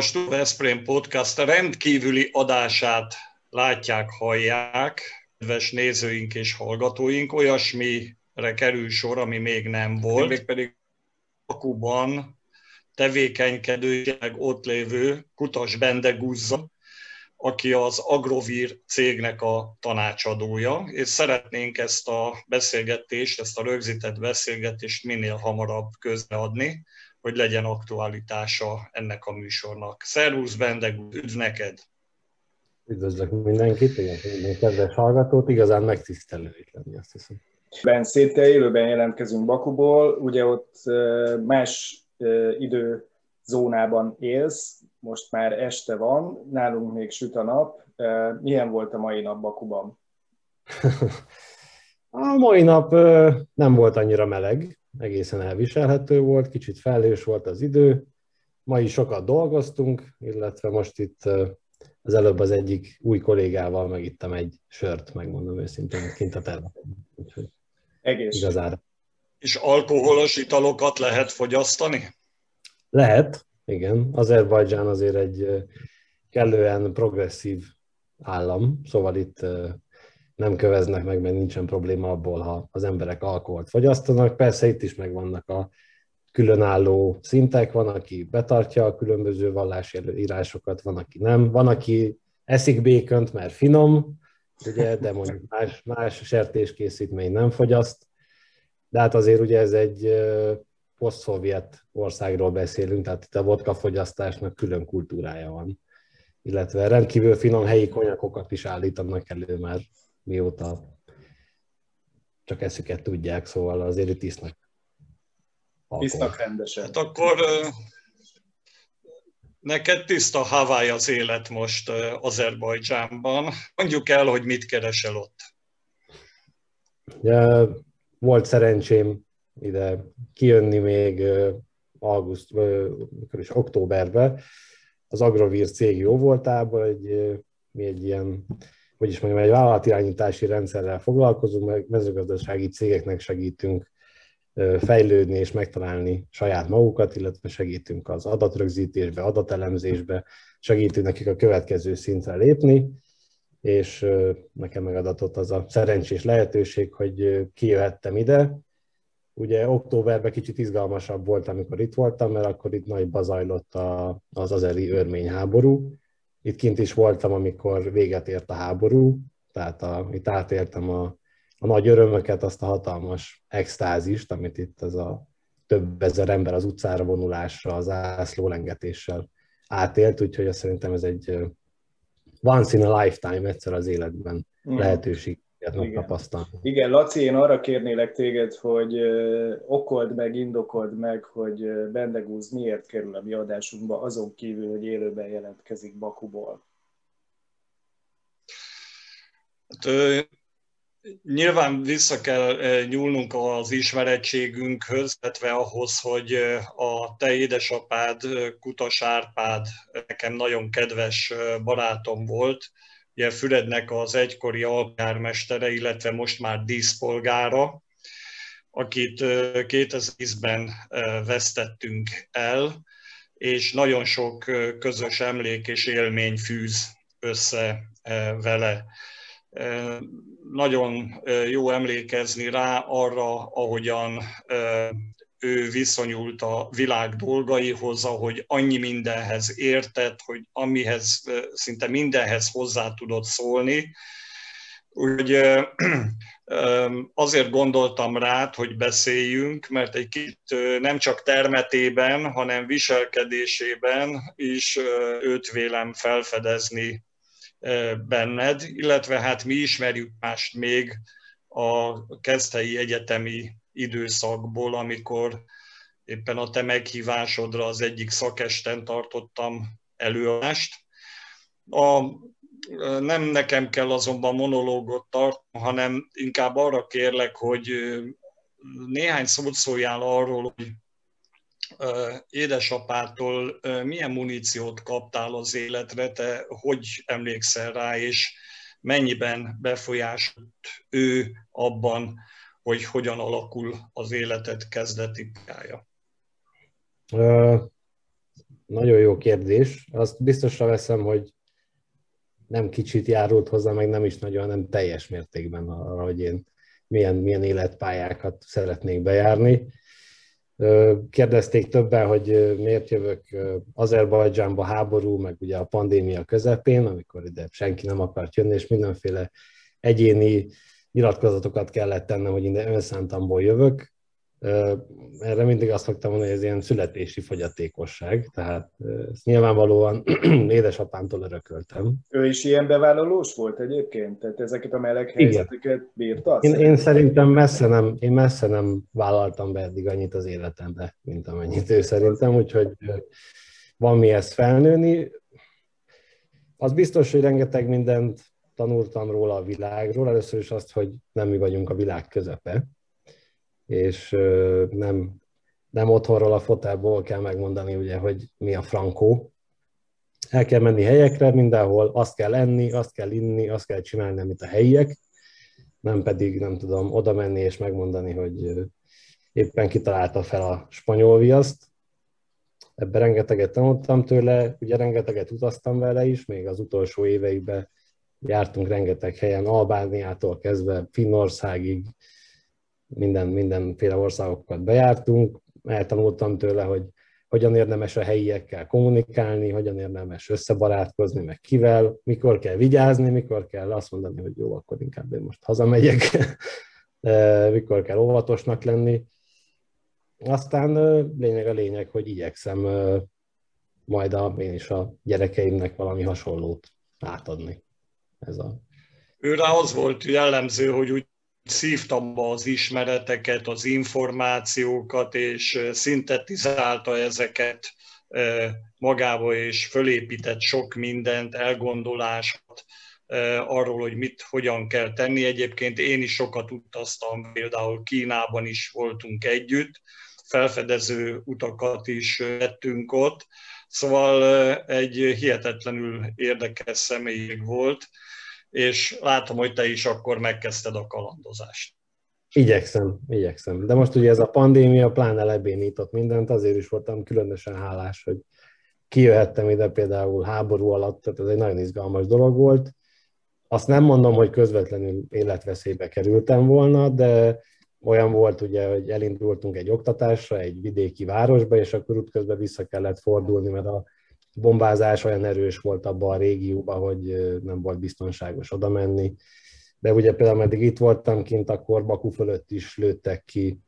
Stúdió Veszprém Podcast rendkívüli adását látják, hallják, kedves nézőink és hallgatóink, olyasmire kerül sor, ami még nem volt, mégpedig Bakuban tevékenykedő, ott lévő Kutas Bendegúzzal, aki az Agrovir cégnek a tanácsadója, és szeretnénk ezt a beszélgetést, ezt a rögzített beszélgetést minél hamarabb közreadni, hogy legyen aktualitása ennek a műsornak. Szervusz, Bendegúz, üdv neked! Üdvözlök mindenkit, minden kedves hallgatót, igazán megtisztelő itt lenni, azt hiszem. Ben Szétej, élőben jelentkezünk Bakuból, ugye ott más időzónában élsz, most már este van, nálunk még süt a nap. Milyen volt a mai nap Bakuban? A mai nap nem volt annyira meleg, egészen elviselhető volt, kicsit felhős volt az idő. Ma is sokat dolgoztunk, illetve most itt az előbb az egyik új kollégával megittem egy sört, megmondom őszintén, kint a területen. Egész. Igazára. És alkoholos italokat lehet fogyasztani? Lehet, igen. Azerbajdzsán azért egy kellően progresszív állam, szóval itt nem köveznek meg, mert nincsen probléma abból, ha az emberek alkoholt fogyasztanak. Persze itt is megvannak a különálló szintek, van, aki betartja a különböző vallási írásokat, van, aki nem. Van, aki eszik békönt, mert finom, ugye, de mondjuk más sertéskészítmény nem fogyaszt. De hát azért ugye ez egy poszt-szovjet országról beszélünk, tehát itt a vodka fogyasztásnak külön kultúrája van. Illetve rendkívül finom helyi konyakokat is állítanak elő már, mióta csak eszüket tudják, szóval azért itt isznak. Isznak rendesen. Hát akkor neked tiszta Hawaii az élet most Azerbajdzsánban. Mondjuk el, hogy mit keresel ott. Ja, volt szerencsém ide kijönni még októberben. Az Agrovir cég jó voltából, mi egy ilyen, vagyis mondjam, egy vállalatirányítási rendszerrel foglalkozunk, meg mezőgazdasági cégeknek segítünk fejlődni és megtalálni saját magukat, illetve segítünk az adatrögzítésbe, adatelemzésbe, segítünk nekik a következő szintre lépni, és nekem megadatott az a szerencsés lehetőség, hogy kijöhettem ide. Ugye októberben kicsit izgalmasabb volt, amikor itt voltam, mert akkor itt nagyba zajlott az azeri örmény háború. Itt kint is voltam, amikor véget ért a háború, tehát itt átértem a nagy örömöket, azt a hatalmas extázist, amit itt ez a több ezer ember az utcára vonulásra, az zászlólengetéssel átélt, úgyhogy azt szerintem ez egy once in a lifetime, egyszer az életben lehetőség. Igen. Igen, Laci, én arra kérnélek téged, hogy okold meg, indokold meg, hogy Bendegúz miért kerül a mi adásunkba, azon kívül, hogy élőben jelentkezik Bakuból. Hát, nyilván vissza kell nyúlnunk az ismerettségünkhöz, illetve ahhoz, hogy a te édesapád, Kutas Árpád, nekem nagyon kedves barátom volt, ugye Fürednek az egykori alpolgármestere, illetve most már díszpolgára, akit 2010-ben vesztettünk el, és nagyon sok közös emlék és élmény fűz össze vele. Nagyon jó emlékezni rá arra, ahogyan ő viszonyult a világ dolgaihoz, ahogy annyi mindenhez értett, hogy amihez, szinte mindenhez hozzá tudott szólni. Úgy azért gondoltam rád, hogy beszéljünk, mert egy kicsit nem csak termetében, hanem viselkedésében is őt vélem felfedezni benned, illetve hát mi ismerjük mást még a keszthelyi egyetemi időszakból, amikor éppen a te meghívásodra az egyik szakesten tartottam előadást. Nem nekem kell azonban monológot tartani, hanem inkább arra kérlek, hogy néhány szót szóljál arról, hogy édesapától milyen muníciót kaptál az életre, te hogy emlékszel rá, és mennyiben befolyásolt ő abban, hogy hogyan alakul az életed kezdeti pályája? Nagyon jó kérdés. Azt biztosra veszem, hogy nem kicsit járult hozzá, meg nem is nagyon, hanem teljes mértékben arra, hogy én milyen életpályákat szeretnék bejárni. Kérdezték többen, hogy miért jövök Azerbajdzsánba háború, meg ugye a pandémia közepén, amikor ide senki nem akart jönni, és mindenféle egyéni nyilatkozatokat kellett tennem, hogy én önszántamból jövök. Erre mindig azt szoktam mondani, hogy ez ilyen születési fogyatékosság, tehát ezt nyilvánvalóan édesapámtól örököltem. Ő is ilyen bevállalós volt egyébként? Tehát ezeket a meleg helyzeteket bírta? Én szerintem messze nem vállaltam be eddig annyit az életembe, mint amennyit ő szerintem, úgyhogy van mihez felnőni. Az biztos, hogy rengeteg mindent tanultam róla a világról, először is azt, hogy nem mi vagyunk a világ közepe, és nem otthonról a fotelból kell megmondani, ugye, hogy mi a frankó. El kell menni helyekre, mindenhol azt kell enni, azt kell inni, azt kell csinálni, amit a helyiek, nem pedig, nem tudom, oda menni és megmondani, hogy éppen kitalálta fel a spanyol viaszt. Ebben rengeteget tanultam tőle, ugye rengeteget utaztam vele is, még az utolsó éveiben jártunk rengeteg helyen, Albániától kezdve Finnországig, mindenféle országokat bejártunk, eltanultam tőle, hogy hogyan érdemes a helyiekkel kommunikálni, hogyan érdemes összebarátkozni, meg kivel, mikor kell vigyázni, mikor kell azt mondani, hogy jó, akkor inkább én most hazamegyek, mikor kell óvatosnak lenni. Aztán lényeg a lényeg, hogy igyekszem majd én is a gyerekeimnek valami hasonlót átadni. Őre az volt jellemző, hogy úgy szívtam be az ismereteket, az információkat, és szintetizálta ezeket magába, és fölépített sok mindent, elgondolást arról, hogy mit, hogyan kell tenni. Egyébként én is sokat utaztam, például Kínában is voltunk együtt, felfedező utakat is vettünk ott, szóval egy hihetetlenül érdekes személyig volt, és látom, hogy te is akkor megkezdted a kalandozást. Igyekszem. De most ugye ez a pandémia pláne lebénított mindent, azért is voltam különösen hálás, hogy kijöhettem ide például háború alatt, tehát ez egy nagyon izgalmas dolog volt. Azt nem mondom, hogy közvetlenül életveszélybe kerültem volna, de olyan volt ugye, hogy elindultunk egy oktatásra, egy vidéki városba, és akkor útközben vissza kellett fordulni, mert a bombázás olyan erős volt abban a régióban, hogy nem volt biztonságos oda menni. De ugye például eddig itt voltam kint, akkor Bakú fölött is lőttek ki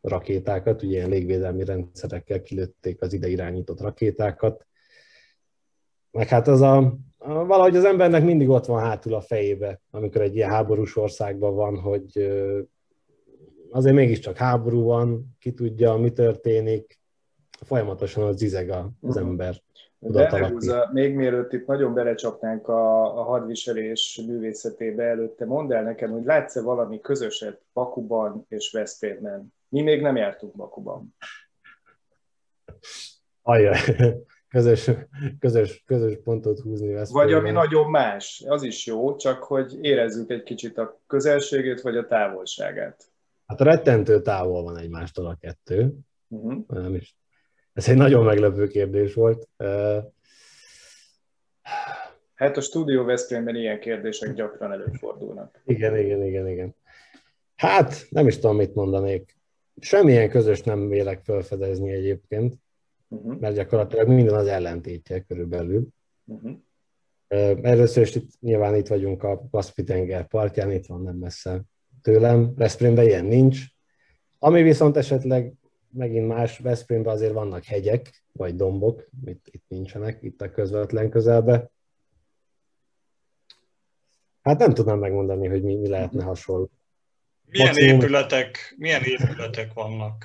rakétákat, ugye ilyen légvédelmi rendszerekkel kilőtték az ide irányított rakétákat. Meg hát valahogy az embernek mindig ott van hátul a fejébe, amikor egy ilyen háborús országban van, hogy azért mégiscsak háború van, ki tudja, mi történik, folyamatosan az zizeg az ember. Még mielőtt itt nagyon belecsapnánk a hadviselés művészetébe előtte, mondd el nekem, hogy látsz-e valami közöset Bakuban és Veszprémben? Mi még nem jártunk Bakuban. Ajaj, közös pontot húzni Veszprémben. Vagy ami nagyon más, az is jó, csak hogy érezzük egy kicsit a közelségét vagy a távolságát. Hát rettentő távol van egymástól a kettő. Nem is. Ez egy nagyon meglepő kérdés volt. Hát a Stúdió Veszprémben ilyen kérdések gyakran előfordulnak. Igen. Hát nem is tudom, mit mondanék. Semmilyen közös nem vélek felfedezni egyébként, mert gyakorlatilag minden az ellentétje körülbelül. Először is nyilván itt vagyunk a Kaszpi-tenger partján, itt van nem messze tőlem. Veszprémben ilyen nincs. Ami viszont esetleg megint más, Veszprémben azért vannak hegyek, vagy dombok, itt nincsenek, itt a közvetlen közelbe. Hát nem tudnám megmondani, hogy mi lehetne hasonló. Milyen épületek vannak?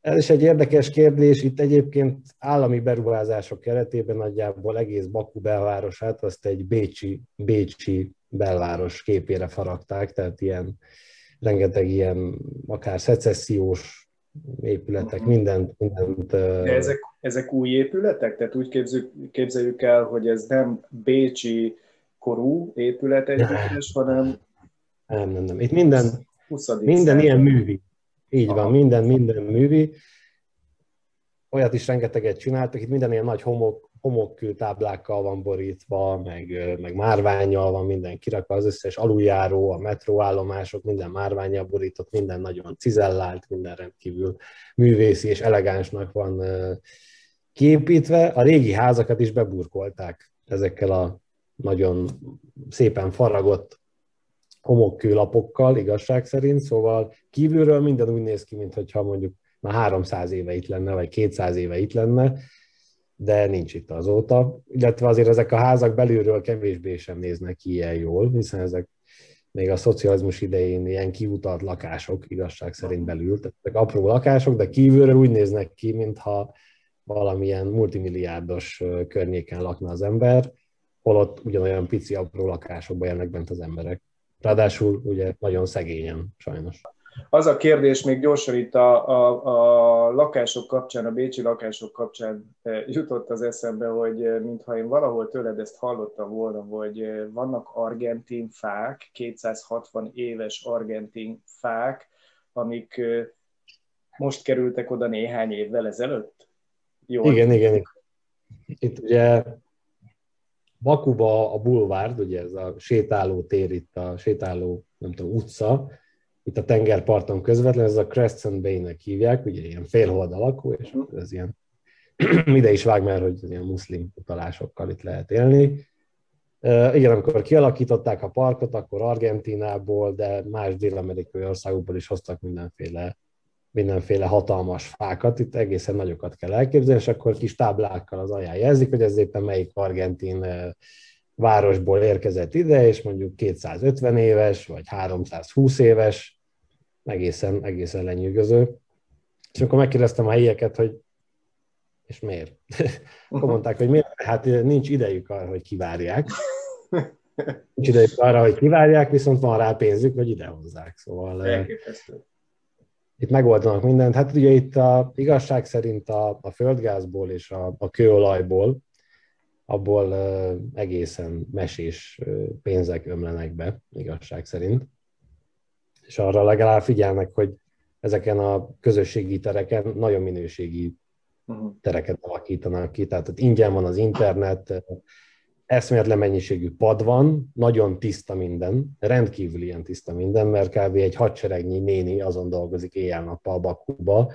Ez is egy érdekes kérdés. Itt egyébként állami beruházások keretében nagyjából egész Baku belvárosát, azt egy bécsi belváros képére faragták, tehát ilyen rengeteg ilyen akár szecessziós épületek, mindent. De ezek új épületek? Tehát úgy képzeljük el, hogy ez nem bécsi korú épület egyébként, hanem... Nem. Itt minden ilyen művi. Így van, minden művi. Olyat is rengeteget csináltak, itt minden ilyen nagy homokkőtáblákkal van borítva, meg márvánnyal van minden kirakva, az összes aluljáró, a metróállomások, minden márvánnyal borított, minden nagyon cizellált, minden rendkívül művészi és elegánsnak van kiépítve. A régi házakat is beburkolták ezekkel a nagyon szépen faragott homokkőlapokkal, igazság szerint, szóval kívülről minden úgy néz ki, mintha mondjuk már 300 éve itt lenne, vagy 200 éve itt lenne, de nincs itt azóta. Illetve azért ezek a házak belülről kevésbé sem néznek ki ilyen jól, hiszen ezek még a szocializmus idején ilyen kiutalt lakások, igazság szerint belül, tehát ezek apró lakások, de kívülről úgy néznek ki, mintha valamilyen multimilliárdos környéken lakna az ember, holott ugyanolyan pici apró lakásokban élnek bent az emberek. Ráadásul ugye nagyon szegényen, sajnos. Az a kérdés még gyorsan itt a lakások kapcsán, a bécsi lakások kapcsán jutott az eszembe, hogy mintha én valahol tőled ezt hallottam volna, hogy vannak argentin fák, 260 éves argentin fák, amik most kerültek oda néhány évvel ezelőtt? Jól? Igen. Itt ugye... Bakuba a bulvárd, ugye ez a sétáló tér, itt a sétáló, nem tudom, utca, itt a tengerparton közvetlenül, ez a Crescent Bay-nek hívják, ugye ilyen félhold alakú, és ez ilyen, ide is vág már, hogy ilyen muszlim utalásokkal itt lehet élni. Igen, amikor kialakították a parkot, akkor Argentinából, de más dél-amerikai országokból is hoztak mindenféle hatalmas fákat, itt egészen nagyokat kell elképzelni, és akkor kis táblákkal az alján jelzik, hogy ez éppen melyik argentin városból érkezett ide, és mondjuk 250 éves, vagy 320 éves, egészen lenyűgöző. És akkor megkérdeztem a helyieket, hogy és miért? Akkor mondták, hogy miért? Hát nincs idejük arra, hogy kivárják. Nincs idejük arra, hogy kivárják, viszont van rá pénzük, hogy idehozzák. Szóval... Elképesztő. Itt megoldanak mindent. Hát ugye itt igazság szerint a földgázból és a kőolajból, abból egészen mesés pénzek ömlenek be, igazság szerint. És arra legalább figyelnek, hogy ezeken a közösségi tereken nagyon minőségi tereket alakítanak ki. Tehát ott ingyen van az internet, eszméletlen mennyiségű pad van, nagyon tiszta minden, rendkívül ilyen tiszta minden, mert kb. Egy hadseregnyi néni azon dolgozik éjjel-nappal Bakuba,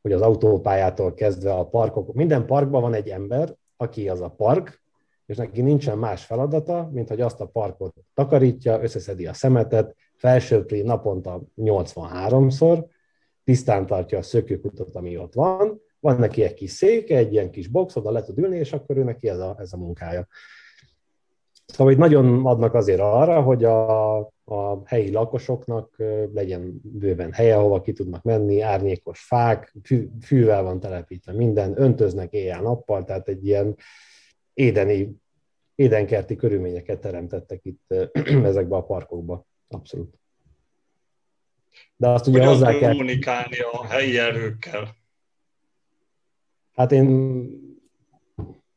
hogy az autópályától kezdve a parkok, minden parkban van egy ember, aki az a park, és neki nincsen más feladata, mint hogy azt a parkot takarítja, összeszedi a szemetet, felsöpri naponta 83-szor, tisztán tartja a szökőkutat, ami ott van, van neki egy kis szék, egy ilyen kis box, oda le tud ülni, és akkor ő neki ez a munkája. Szóval itt nagyon adnak azért arra, hogy a helyi lakosoknak legyen bőven helye, hova ki tudnak menni, árnyékos fák, fűvel van telepítve minden, öntöznek éjjel-nappal, tehát egy ilyen édenkerti körülményeket teremtettek itt ezekbe a parkokba. Abszolút. De azt ugye hozzá kell... kommunikálni a helyi erőkkel? Hát én...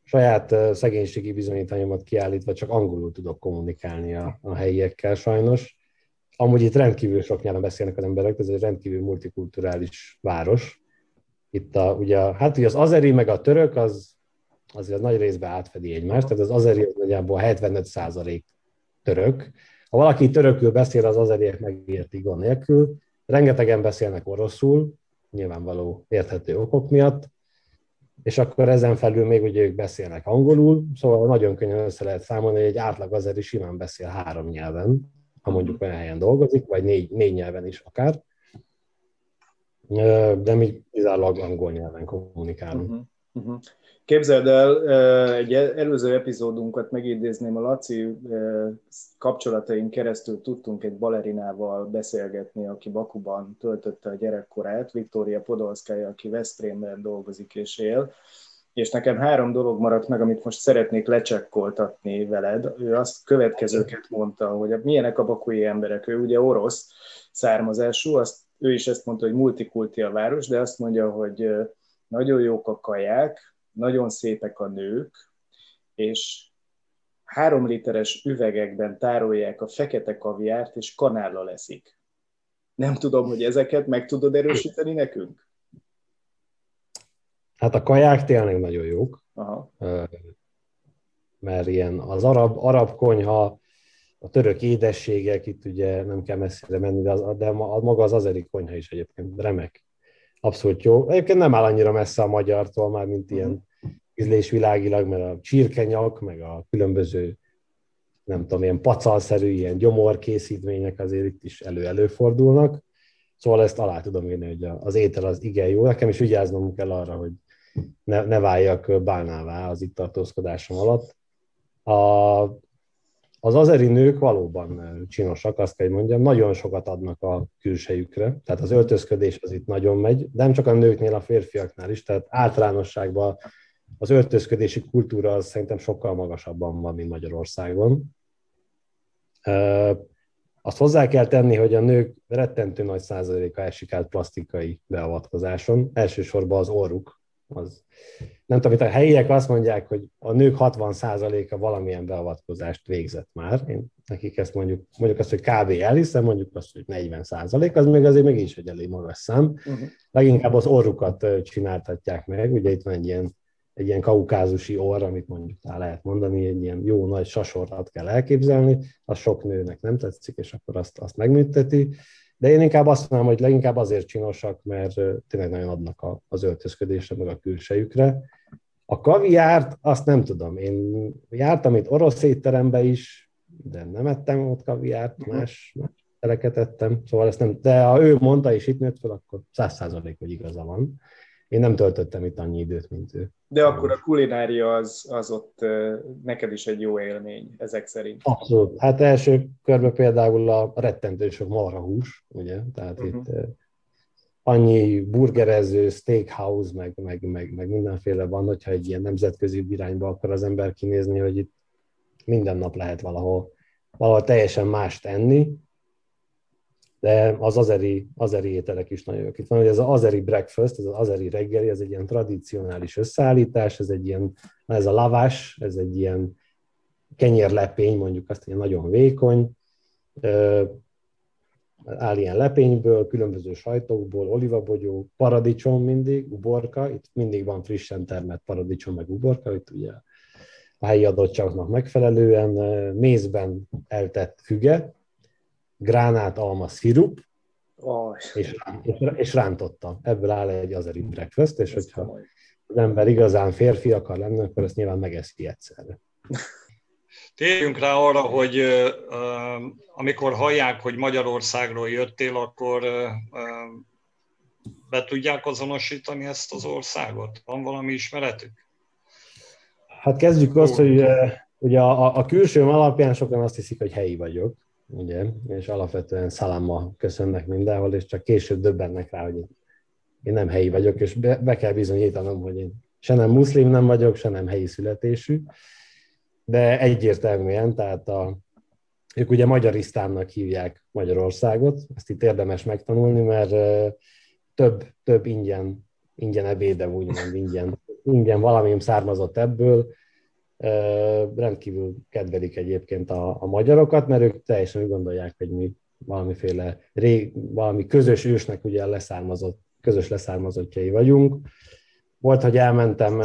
saját szegénységi bizonyítványomat kiállítva csak angolul tudok kommunikálni a helyiekkel sajnos. Amúgy itt rendkívül sok nyelven beszélnek az emberek, ez egy rendkívül multikulturális város. Itt ugye az azeri meg a török az nagy részben átfedi egymást, tehát az azeri az nagyjából 75% török. Ha valaki törökül beszél, az azeriek megértik gond nélkül. Rengetegen beszélnek oroszul, nyilvánvaló érthető okok miatt, és akkor ezen felül még ugye ők beszélnek angolul, szóval nagyon könnyen össze lehet számolni, hogy egy átlag azeri simán beszél 3 nyelven, ha mondjuk olyan helyen dolgozik, vagy 4 nyelven is akár, de mi kizárólag angol nyelven kommunikálunk. Képzeld el, egy előző epizódunkat megidézném, a Laci kapcsolataink keresztül tudtunk egy balerinával beszélgetni, aki Bakuban töltötte a gyerekkorát, Viktória Podolszkája, aki Veszprémben dolgozik és él, és nekem 3 dolog maradt meg, amit most szeretnék lecsekkoltatni veled. Ő azt következőket mondta, hogy milyenek a bakúi emberek, ő ugye orosz származású, ő is ezt mondta, hogy multikulti a város, de azt mondja, hogy nagyon jók a kaják, nagyon szépek a nők, és 3 literes üvegekben tárolják a fekete kaviárt, és kanállal eszik. Nem tudom, hogy ezeket meg tudod erősíteni nekünk? Hát a kaják tényleg nagyon jók, aha, mert ilyen az arab konyha, a török édességek, itt ugye nem kell messzire menni, de maga az azeri konyha is egyébként remek. Abszolút jó. Egyébként nem áll annyira messze a magyartól, már mint ilyen ízlésvilágilag, mert a csirkenyak, meg a különböző, nem tudom, ilyen pacalszerű, ilyen gyomorkészítmények azért itt is előfordulnak. Szóval ezt alá tudom írni, hogy az étel az igen jó. Nekem is vigyáznom kell arra, hogy ne váljak bálnává az itt tartózkodásom alatt. Az azeri nők valóban csinosak, azt kell, hogy mondjam, nagyon sokat adnak a külsejükre, tehát az öltözködés az itt nagyon megy, de nem csak a nőknél, a férfiaknál is, tehát általánosságban az öltözködési kultúra az szerintem sokkal magasabban van, mint Magyarországon. Azt hozzá kell tenni, hogy a nők rettentő nagy százaléka esik át plastikai beavatkozáson, elsősorban az orruk. Az, nem tudom, itt a helyiek azt mondják, hogy a nők 60%-a valamilyen beavatkozást végzett már. Én nekik ezt mondjuk azt, hogy kb. Elhiszem, mondjuk azt, hogy 40%, az még azért mégis egy elég magas szám. Leginkább az orrukat csináltatják meg, ugye itt van egy ilyen kaukázusi orr, amit mondjuk lehet mondani, egy ilyen jó nagy sasorrat kell elképzelni, az sok nőnek nem tetszik, és akkor azt megműteti. De én inkább azt mondom, hogy leginkább azért csinosak, mert tényleg nagyon adnak az öltözködésre, meg a külsejükre. A kaviárt, azt nem tudom. Én jártam itt orosz étterembe is, de nem ettem ott kaviárt, más tereket ettem. Szóval ezt nem, de ha ő mondta és itt nőtt fel, akkor 100%, hogy igaza van. Én nem töltöttem itt annyi időt, mint ő. De akkor a kulinária az ott neked is egy jó élmény, ezek szerint. Abszolút. Hát első körben például a rettentő sok marhahús, ugye? Tehát itt annyi burgerező, steakhouse, meg mindenféle van, hogyha egy ilyen nemzetközi irányba akar az ember kinézni, hogy itt minden nap lehet valahol teljesen mást enni. De az azeri ételek is nagyon jók. Itt van, hogy ez az azeri breakfast, ez az azeri reggeli, ez egy ilyen tradicionális összeállítás, ez a lavás, ez egy ilyen kenyérlepény, mondjuk azt, ilyen nagyon vékony, áll ilyen lepényből, különböző sajtokból, olivabogyó, paradicsom mindig, uborka, itt mindig van frissen termelt paradicsom meg uborka, itt ugye a helyi adottságoknak megfelelően, mézben eltett füge, gránát, alma, szirup, és rántotta. Ebből áll egy azeri breakfast, és hogyha az ember igazán férfi akar lenni, akkor ezt nyilván megeszi egyszerre. Térjünk rá arra, hogy amikor hallják, hogy Magyarországról jöttél, akkor be tudják azonosítani ezt az országot? Van valami ismeretük? Hát kezdjük azt, hogy ugye a külsőm alapján sokan azt hiszik, hogy helyi vagyok. Ugye, és alapvetően szalámmal köszönnek mindenhol, és csak később döbbennek rá, hogy én nem helyi vagyok, és be kell bizonyítanom, hogy én se nem muszlim nem vagyok, se nem helyi születésű, de egyértelműen, tehát ők ugye magyarisztánnak hívják Magyarországot, ezt itt érdemes megtanulni, mert több ingyen ebédem, úgymond ingyen valamim származott ebből, rendkívül kedvelik egyébként a magyarokat, mert ők teljesen úgy gondolják, hogy mi valami közös ősnek ugye közös leszármazottjai vagyunk. Volt, hogy elmentem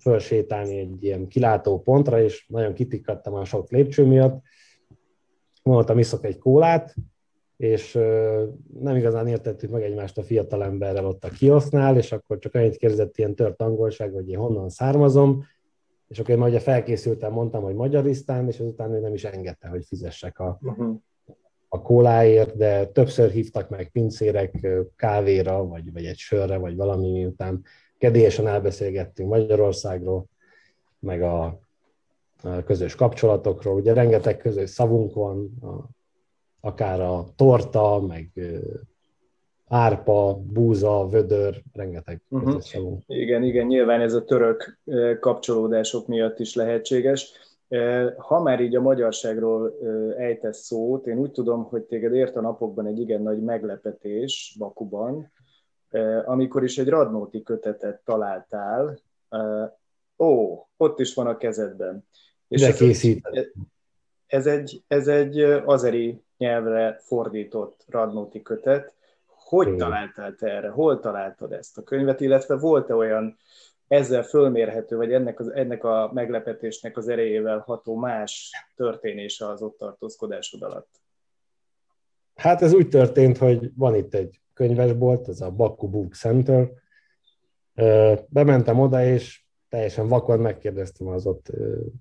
fölsétálni egy ilyen kilátópontra, és nagyon kitikkadtam a sok lépcső miatt. Mondtam, iszok egy kólát, és nem igazán értettük meg egymást a fiatalemberrel ott a kiosznál, és akkor csak annyit kérdezett ilyen tört angolság, hogy én honnan származom, és akkor én már ugye felkészültem, mondtam, hogy magyarisztán, és azután ő nem is engedte, hogy fizessek a kóláért, de többször hívtak meg pincérek kávéra, vagy egy sörre, vagy valami, miután kedélyesen elbeszélgettünk Magyarországról, meg a közös kapcsolatokról. Ugye rengeteg közös szavunk van, akár a torta, meg árpa, búza, vödör, rengeteg közös szavunk. Igen, igen, nyilván ez a török kapcsolódások miatt is lehetséges. Ha már így a magyarságról ejtesz szót, én úgy tudom, hogy téged ért a napokban egy igen nagy meglepetés Bakuban, amikor is egy Radnóti kötetet találtál. Ó, ott is van a kezedben. És ez egy azeri nyelvre fordított Radnóti kötet. Hogy találtál te erre? Hol találtad ezt a könyvet? Illetve volt-e olyan ezzel fölmérhető, vagy ennek a meglepetésnek az erejével ható más történése az ott tartózkodásod alatt? Hát ez úgy történt, hogy van itt egy könyvesbolt, ez a Baku Book Center. Bementem oda, és teljesen vakon megkérdeztem az ott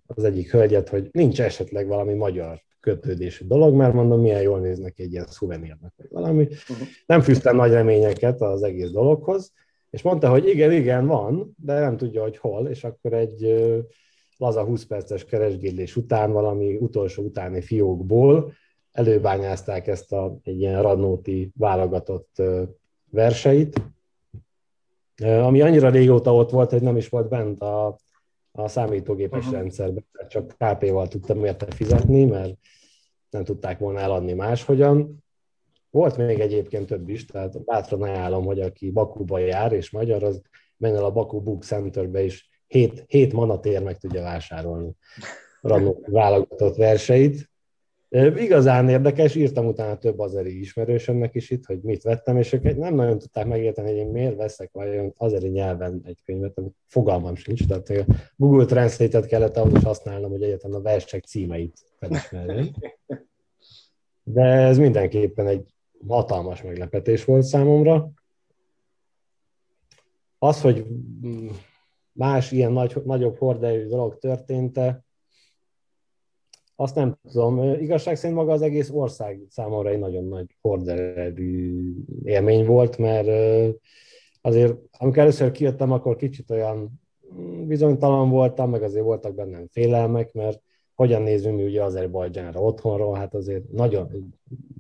az egyik hölgyet, hogy nincs esetleg valami magyar kötődésű dolog, mert mondom, milyen jól néznek egy ilyen szuvenírnak, vagy valami. Nem fűztem nagy reményeket az egész dologhoz, és mondta, hogy igen, igen, van, de nem tudja, hogy hol, és akkor egy laza 20 perces keresgélés után valami utolsó utáni fiókból előbányázták ezt egy ilyen Radnóti válogatott verseit, ami annyira régóta ott volt, hogy nem is volt bent a számítógépes rendszerben, csak KP-val tudtam érte fizetni, mert nem tudták volna eladni máshogyan. Volt még egyébként több is, tehát bátran ajánlom, hogy aki Bakuba jár és magyar, az menjen el a Baku Book Centerbe is, 7 manatért meg tudja vásárolni Radnóti válogatott verseit. Igazán érdekes, írtam utána több azeri ismerősömnek is itt, hogy mit vettem, és ők nem nagyon tudták megérteni, hogy én miért veszek vajon azeri nyelven egy könyvet, amit fogalmam sincs, tehát a Google Translate-et kellett ahhoz is használnom, hogy egyáltalán a versek címeit felismerjem. De ez mindenképpen egy hatalmas meglepetés volt számomra. Az, hogy más ilyen nagyobb horderejű dolog történt-e, azt nem tudom. Igazság szerint maga az egész ország számomra egy nagyon nagy horderejű élmény volt, mert azért, amikor először kijöttem, akkor kicsit olyan bizonytalan voltam, meg azért voltak bennem félelmek, mert hogyan nézünk mi ugye Azerbajdzsánra otthonról, hát azért nagyon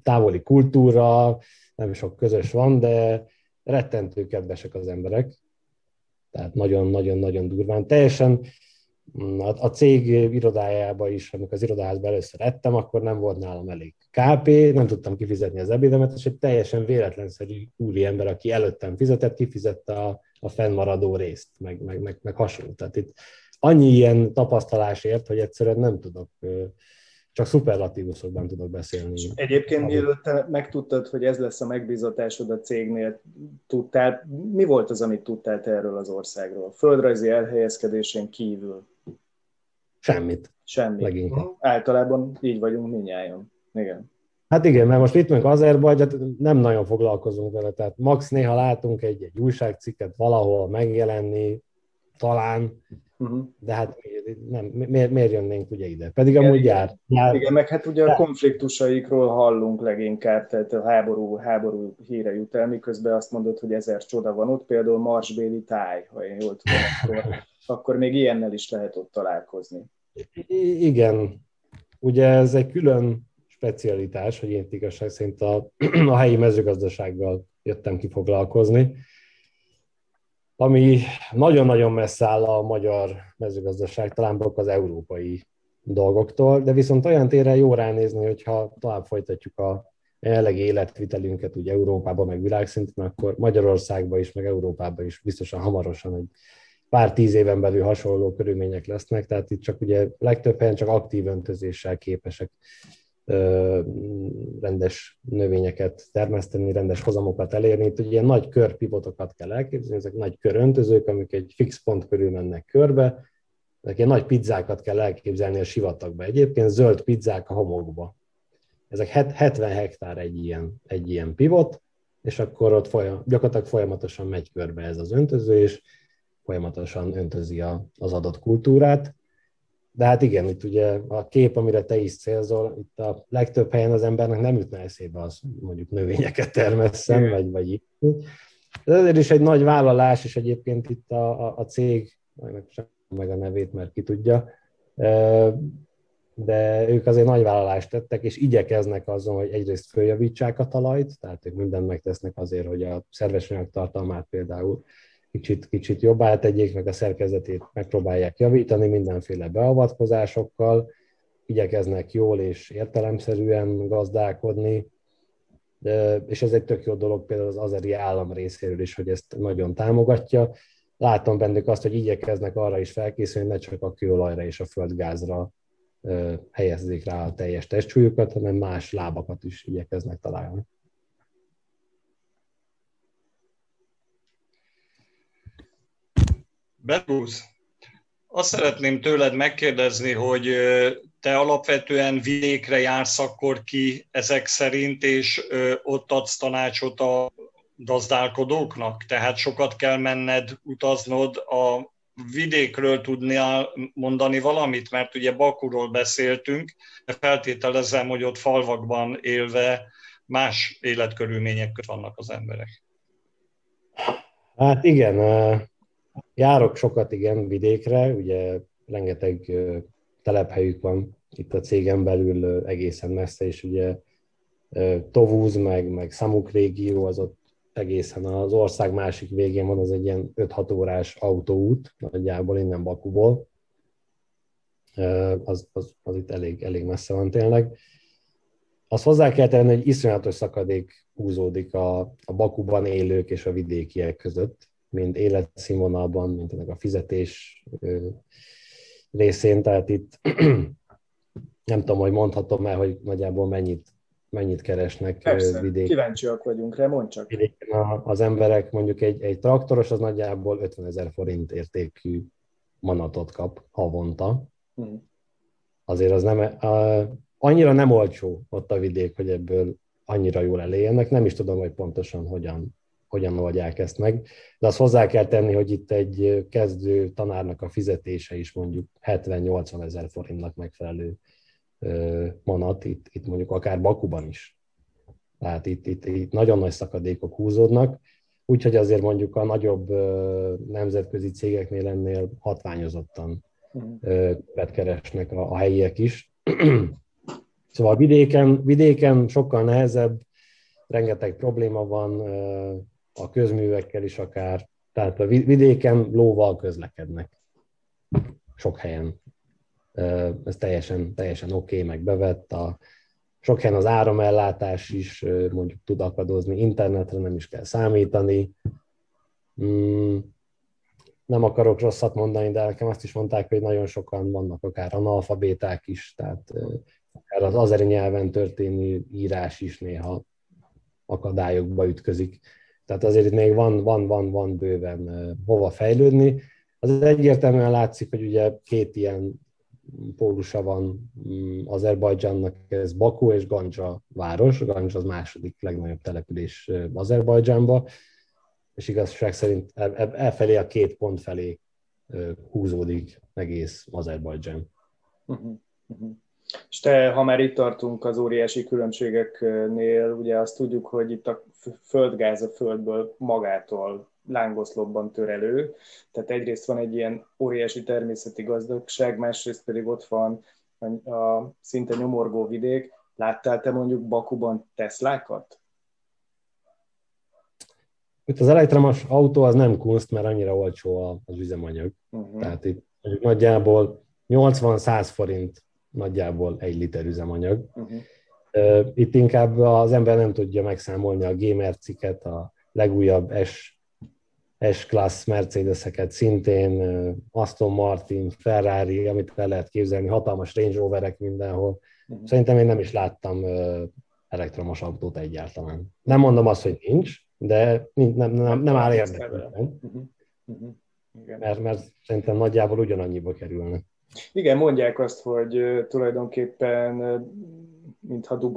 távoli kultúra, nem sok közös van, de rettentő kedvesek az emberek, tehát nagyon-nagyon-nagyon durván. Teljesen a cég irodájába is, amikor az irodaházba először ettem, akkor nem volt nálam elég KP, nem tudtam kifizetni az ebédemet, és egy teljesen véletlenszerű úriember, aki előttem fizetett, kifizette a fennmaradó részt, meg hasonló. Tehát itt annyi ilyen tapasztalásért, hogy egyszerűen nem tudok, csak szuperlatívuszokban tudok beszélni. És egyébként mielőtt te megtudtad, hogy ez lesz a megbízatásod a cégnél, mi volt az, amit tudtál te erről az országról? Földrajzi elhelyezkedésén kívül? Semmit. Semmit. Általában így vagyunk mindnyájan. Igen. Hát igen, mert most itt meg Azerbajdzsán, nem nagyon foglalkozunk vele, tehát max néha látunk egy újságcikket valahol megjelenni, talán, de hát miért jönnénk ugye ide? Pedig igen, amúgy jár. Igen, meg hát ugye a konfliktusaikról hallunk leginkább, tehát a háború híre jut el, miközben azt mondod, hogy 1000 csoda van ott, például marsbéli táj, ha én jól tudom, akkor még ilyennel is lehet ott találkozni. Igen, ugye ez egy külön specialitás, hogy én igazság szerint a helyi mezőgazdasággal jöttem ki foglalkozni, ami nagyon-nagyon messze áll a magyar mezőgazdaság, talán az európai dolgoktól, de viszont olyan téren jó ránézni, hogyha tovább folytatjuk a jelenlegi életvitelünket ugye Európában, meg világszinten, akkor Magyarországban is, meg Európában is biztosan hamarosan egy pár 10 éven belül hasonló körülmények lesznek, tehát itt csak ugye legtöbb helyen csak aktív öntözéssel képesek rendes növényeket termeszteni, rendes hozamokat elérni. Itt ugye ilyen nagy körpivotokat kell elképzelni, ezek nagy köröntözők, amik egy fix pont körül mennek körbe. Ezek ilyen nagy pizzákat kell elképzelni a sivatagba. Egyébként zöld pizzák a homokba. Ezek 70 hektár egy ilyen pivot, és akkor ott gyakorlatilag folyamatosan megy körbe ez az öntöző, és folyamatosan öntözi az adott kultúrát. De hát igen, itt ugye a kép, amire te is célzol, itt a legtöbb helyen az embernek nem ütne eszébe az, mondjuk növényeket termesszen, vagy így. Ez azért is egy nagy vállalás, és egyébként itt a cég, meg a nevét, mert ki tudja, de ők azért nagy vállalást tettek, és igyekeznek azon, hogy egyrészt följavítsák a talajt, tehát ők mindent megtesznek azért, hogy a szerves anyag tartalmát például kicsit jobbá tegyék, meg a szerkezetét megpróbálják javítani mindenféle beavatkozásokkal, igyekeznek jól és értelemszerűen gazdálkodni, és ez egy tök jó dolog például az azeri állam részéről is, hogy ezt nagyon támogatja. Látom bennük azt, hogy igyekeznek arra is felkészülni, ne csak a kőolajra és a földgázra helyezzék rá a teljes testsúlyukat, hanem más lábakat is igyekeznek találni. Bendegúz, azt szeretném tőled megkérdezni, hogy te alapvetően vidékre jársz akkor ki ezek szerint, és ott adsz tanácsot a gazdálkodóknak, tehát sokat kell menned, utaznod. A vidékről tudnál mondani valamit, mert ugye Bakuról beszéltünk, de feltételezem, hogy ott falvakban élve más életkörülmények között vannak az emberek. Hát igen, járok sokat, igen, vidékre, ugye rengeteg telephelyük van itt a cégen belül egészen messze, és ugye Tovuz, meg Szamuk régió, az ott egészen az ország másik végén van, az egy ilyen 5-6 órás autóút, nagyjából innen Bakuból. Az itt elég messze van tényleg. Azt hozzá kell tenni, hogy iszonyatos szakadék húzódik a Bakuban élők és a vidékiek között, mint életszínvonalban, mint ennek a fizetés részén, tehát itt nem tudom, hogy mondhatom el, hogy nagyjából mennyit keresnek. Persze, vidéken. Kíváncsiak vagyunk rá, mondd csak. Az emberek, mondjuk egy traktoros, az nagyjából 50 000 forint értékű manatot kap havonta. Azért az nem, annyira nem olcsó ott a vidék, hogy ebből annyira jól eléljenek. Nem is tudom, hogy pontosan hogyan oldják ezt meg. De azt hozzá kell tenni, hogy itt egy kezdő tanárnak a fizetése is mondjuk 70-80 000 forintnak megfelelő manat, itt mondjuk akár Bakuban is. Tehát itt nagyon nagy szakadékok húzódnak, úgyhogy azért mondjuk a nagyobb nemzetközi cégeknél ennél hatványozottan keresnek a helyiek is. Szóval vidéken sokkal nehezebb, rengeteg probléma van a közművekkel is akár, tehát a vidéken lóval közlekednek sok helyen. Ez teljesen oké, meg bevett. Sok helyen az áramellátás is mondjuk tud akadozni, internetre nem is kell számítani. Nem akarok rosszat mondani, de nekem azt is mondták, hogy nagyon sokan vannak akár analfabéták is, tehát akár az azeri nyelven történő írás is néha akadályokba ütközik. Tehát azért itt még van bőven hova fejlődni. Az egyértelműen látszik, hogy ugye két ilyen pólusa van Azerbajdzsánnak, ez Bakú és Gandzsa város. Gandzsa az második legnagyobb település Azerbajdzsánban, és igazság szerint elfelé a két pont felé húzódik egész Azerbajdzsán. És te, ha már itt tartunk az óriási különbségeknél, ugye azt tudjuk, hogy itt a földgáz a földből magától lángoszlopban tör elő, tehát egyrészt van egy ilyen óriási természeti gazdagság, másrészt pedig ott van a szinte nyomorgó vidék. Láttál te mondjuk Bakuban Teslákat? Itt az elektromos autó az nem kunst, mert annyira olcsó az üzemanyag. Tehát itt nagyjából 80-100 forint nagyjából egy liter üzemanyag. Itt inkább az ember nem tudja megszámolni a G-merciket, a legújabb S-klassz Mercedes-eket szintén, Aston Martin, Ferrari, amit el lehet képzelni, hatalmas Range Roverek mindenhol. Szerintem én nem is láttam elektromos autót egyáltalán. Nem mondom azt, hogy nincs, de nem áll érdekelően. Mert szerintem nagyjából ugyanannyiba kerülnek. Igen, mondják azt, hogy tulajdonképpen mintha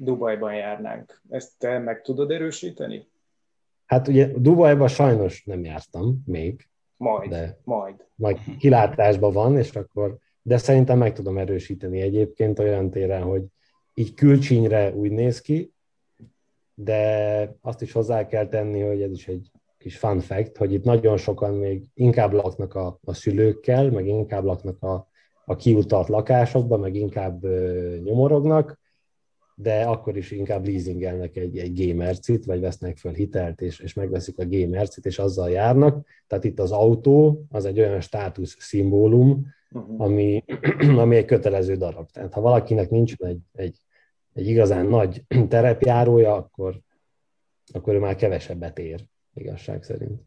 Dubajban járnánk. Ezt te meg tudod erősíteni? Hát ugye Dubajban sajnos nem jártam még. Majd kilátásban van, és akkor, de szerintem meg tudom erősíteni egyébként olyan téren, hogy így külcsínyre úgy néz ki, de azt is hozzá kell tenni, hogy ez is egy kis fun fact, hogy itt nagyon sokan még inkább laknak a szülőkkel, meg inkább laknak a kiutalt lakásokban, meg inkább nyomorognak, de akkor is inkább leasingelnek egy gamercit, vagy vesznek föl hitelt, és megveszik a gamercit, és azzal járnak. Tehát itt az autó, az egy olyan státusz szimbólum, ami egy kötelező darab. Tehát ha valakinek nincs egy igazán nagy terepjárója, akkor ő már kevesebbet ér, igazság szerint.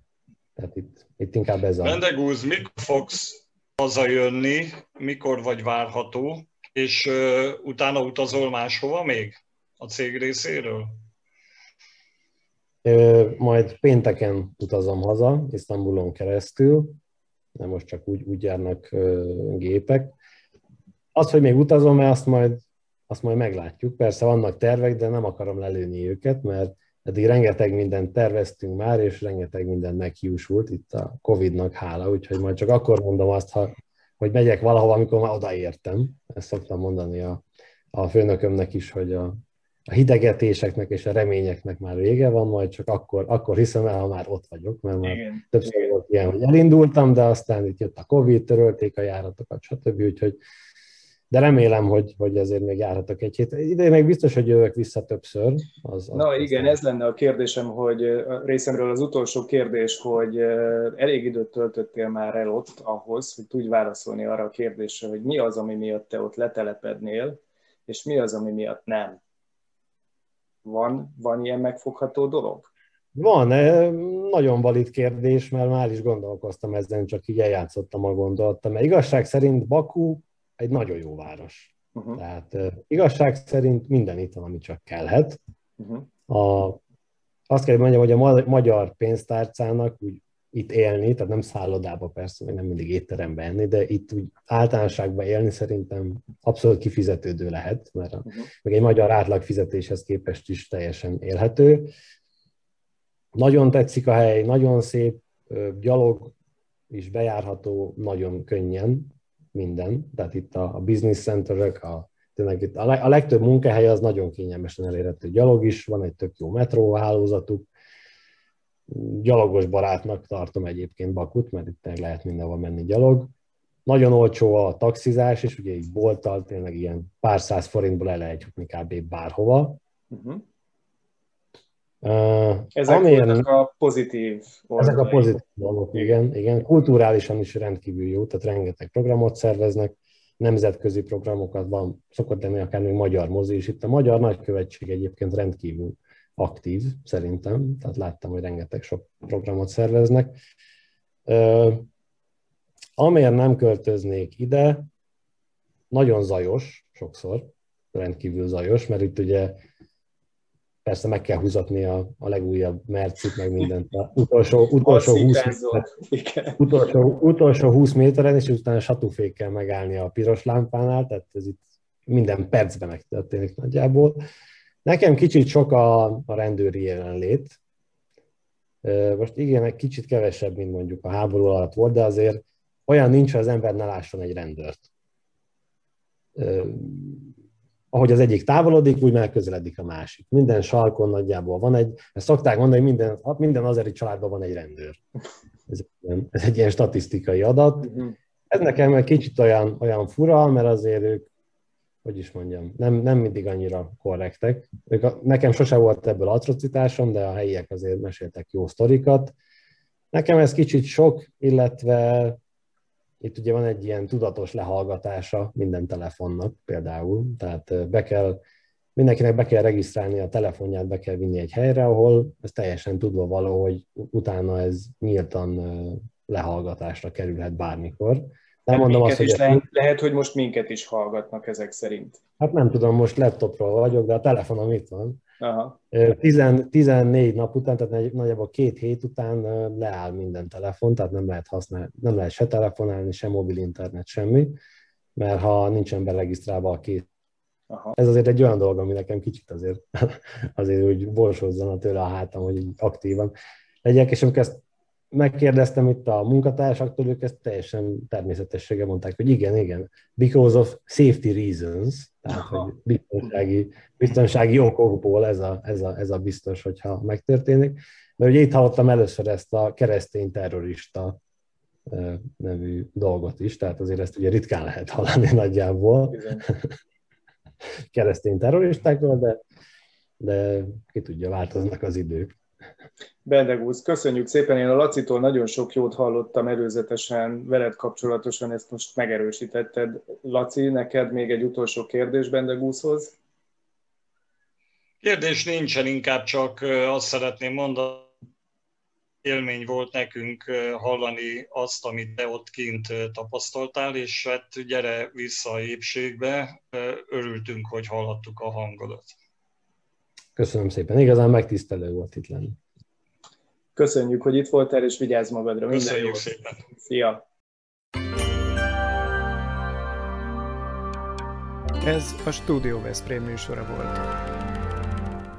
Tehát itt inkább ez a... Bendegúz, mikor fogsz hazajönni, mikor vagy várható, és utána utazol máshova még a cég részéről? Majd pénteken utazom haza, Isztambulon keresztül, de most csak úgy járnak gépek. Az, hogy még utazom-e, azt majd meglátjuk. Persze vannak tervek, de nem akarom lelőni őket, mert eddig rengeteg mindent terveztünk már, és rengeteg mindent meghiúsult itt a Covid-nak hála, úgyhogy majd csak akkor mondom azt, hogy megyek valahova, amikor már odaértem. Ezt szoktam mondani a főnökömnek is, hogy a hidegetéseknek és a reményeknek már vége van, majd csak akkor hiszem el, ha már ott vagyok, mert már igen, többször volt ilyen, hogy elindultam, de aztán itt jött a Covid, törölték a járatokat, stb. Úgyhogy, de remélem, hogy azért még járhatok egy hét. Ide még biztos, hogy jövök vissza többször. Igen, ez lenne a kérdésem, hogy részemről az utolsó kérdés, hogy elég időt töltöttél már el ott ahhoz, hogy tudj válaszolni arra a kérdésre, hogy mi az, ami miatt te ott letelepednél, és mi az, ami miatt nem. Van ilyen megfogható dolog? Van, nagyon valid kérdés, mert már is gondolkoztam ezen, csak így eljátszottam a gondolattal, mert igazság szerint Bakú egy nagyon jó város. Uh-huh. Tehát igazság szerint minden itt van, ami csak kellhet. Uh-huh. Azt kell mondjam, hogy a magyar pénztárcának úgy itt élni, tehát nem szállodába persze, meg nem mindig étterembe enni, de itt úgy általánosságban élni szerintem abszolút kifizetődő lehet, mert meg egy magyar átlag fizetéshez képest is teljesen élhető. Nagyon tetszik a hely, nagyon szép, gyalog és bejárható nagyon könnyen minden, tehát itt a business centerök, a legtöbb munkahely az nagyon kényelmesen elérhető gyalog is, van egy tök jó metróhálózatuk. Gyalogos barátnak tartom egyébként Bakut, mert itt meg lehet mindenhol menni gyalog. Nagyon olcsó a taxizás, és ugye így bolttal tényleg ilyen pár száz forintból el lehet jutni kb. Bárhova. Uh-huh. Ezek voltak a pozitív oldalai. Ezek a pozitív dolgok, igen. Kulturálisan is rendkívül jó, tehát rengeteg programot szerveznek, nemzetközi programokat van, szokott lenni akár még magyar mozi is. Itt a magyar nagykövetség egyébként rendkívül aktív, szerintem, tehát láttam, hogy rengeteg sok programot szerveznek. Amért nem költöznék ide, nagyon zajos, sokszor rendkívül zajos, mert itt ugye persze meg kell húzatni a legújabb mercit, meg mindent az utolsó 20 méteren, és utána satúfékkel megállni a piros lámpánál, tehát ez itt minden percben megtörténik nagyjából. Nekem kicsit sok a rendőri jelenlét. Most igen, egy kicsit kevesebb, mint mondjuk a háború alatt volt, de azért olyan nincs, hogy az ember ne lásson egy rendőrt. Ahogy az egyik távolodik, úgy már közeledik a másik. Minden sarkon nagyjából van egy, ezt szokták mondani, hogy minden azeri családban van egy rendőr. Ez egy ilyen statisztikai adat. Ez nekem egy kicsit olyan fura, mert azért ők, hogy is mondjam, nem mindig annyira korrektek. Nekem sose volt ebből atrocitásom, de a helyiek azért meséltek jó sztorikat. Nekem ez kicsit sok, illetve itt ugye van egy ilyen tudatos lehallgatása minden telefonnak például, tehát mindenkinek be kell regisztrálni a telefonját, be kell vinni egy helyre, ahol ez teljesen tudva való, hogy utána ez nyíltan lehallgatásra kerülhet bármikor. Nem mondom azt, hogy lehet, hogy most minket is hallgatnak ezek szerint. Hát nem tudom, most laptopról vagyok, de a telefonom itt van. Aha. 14 nap után, tehát nagyjából 2 hét után leáll minden telefon, tehát nem lehet használni, nem lehet se telefonálni, se mobil internet, semmi, mert ha nincsen beregisztrálva a két. Aha. Ez azért egy olyan dolog, ami nekem kicsit azért úgy borsózzana tőle a hátam, hogy így aktívan legyek, és amikor ezt megkérdeztem itt a munkatársaktól, ők ezt teljesen természetességgel mondták, hogy igen, because of safety reasons, tehát hogy biztonsági okokból ez a biztos, hogyha megtörténik. Mert ugye itt hallottam először ezt a keresztény terrorista nevű dolgot is, tehát azért ezt ugye ritkán lehet hallani nagyjából keresztény terroristákról, de ki tudja, változnak az idők. Bendegúz, köszönjük szépen, én a Lacitól nagyon sok jót hallottam előzetesen, veled kapcsolatosan ezt most megerősítetted. Laci, neked még egy utolsó kérdés Bendegúzhoz? Kérdés nincsen, inkább csak azt szeretném mondani, élmény volt nekünk hallani azt, amit te ott kint tapasztaltál, és hát gyere vissza a épségbe, örültünk, hogy hallhattuk a hangodat. Köszönöm szépen, igazán megtisztelő volt itt lenni. Köszönjük, hogy itt voltál, és vigyázz magadra. Köszönjük szépen. Szia! Ez a Stúdió Veszprém műsora volt.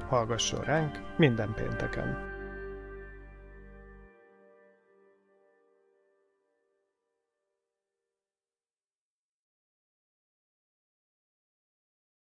Hallgasson ránk minden pénteken!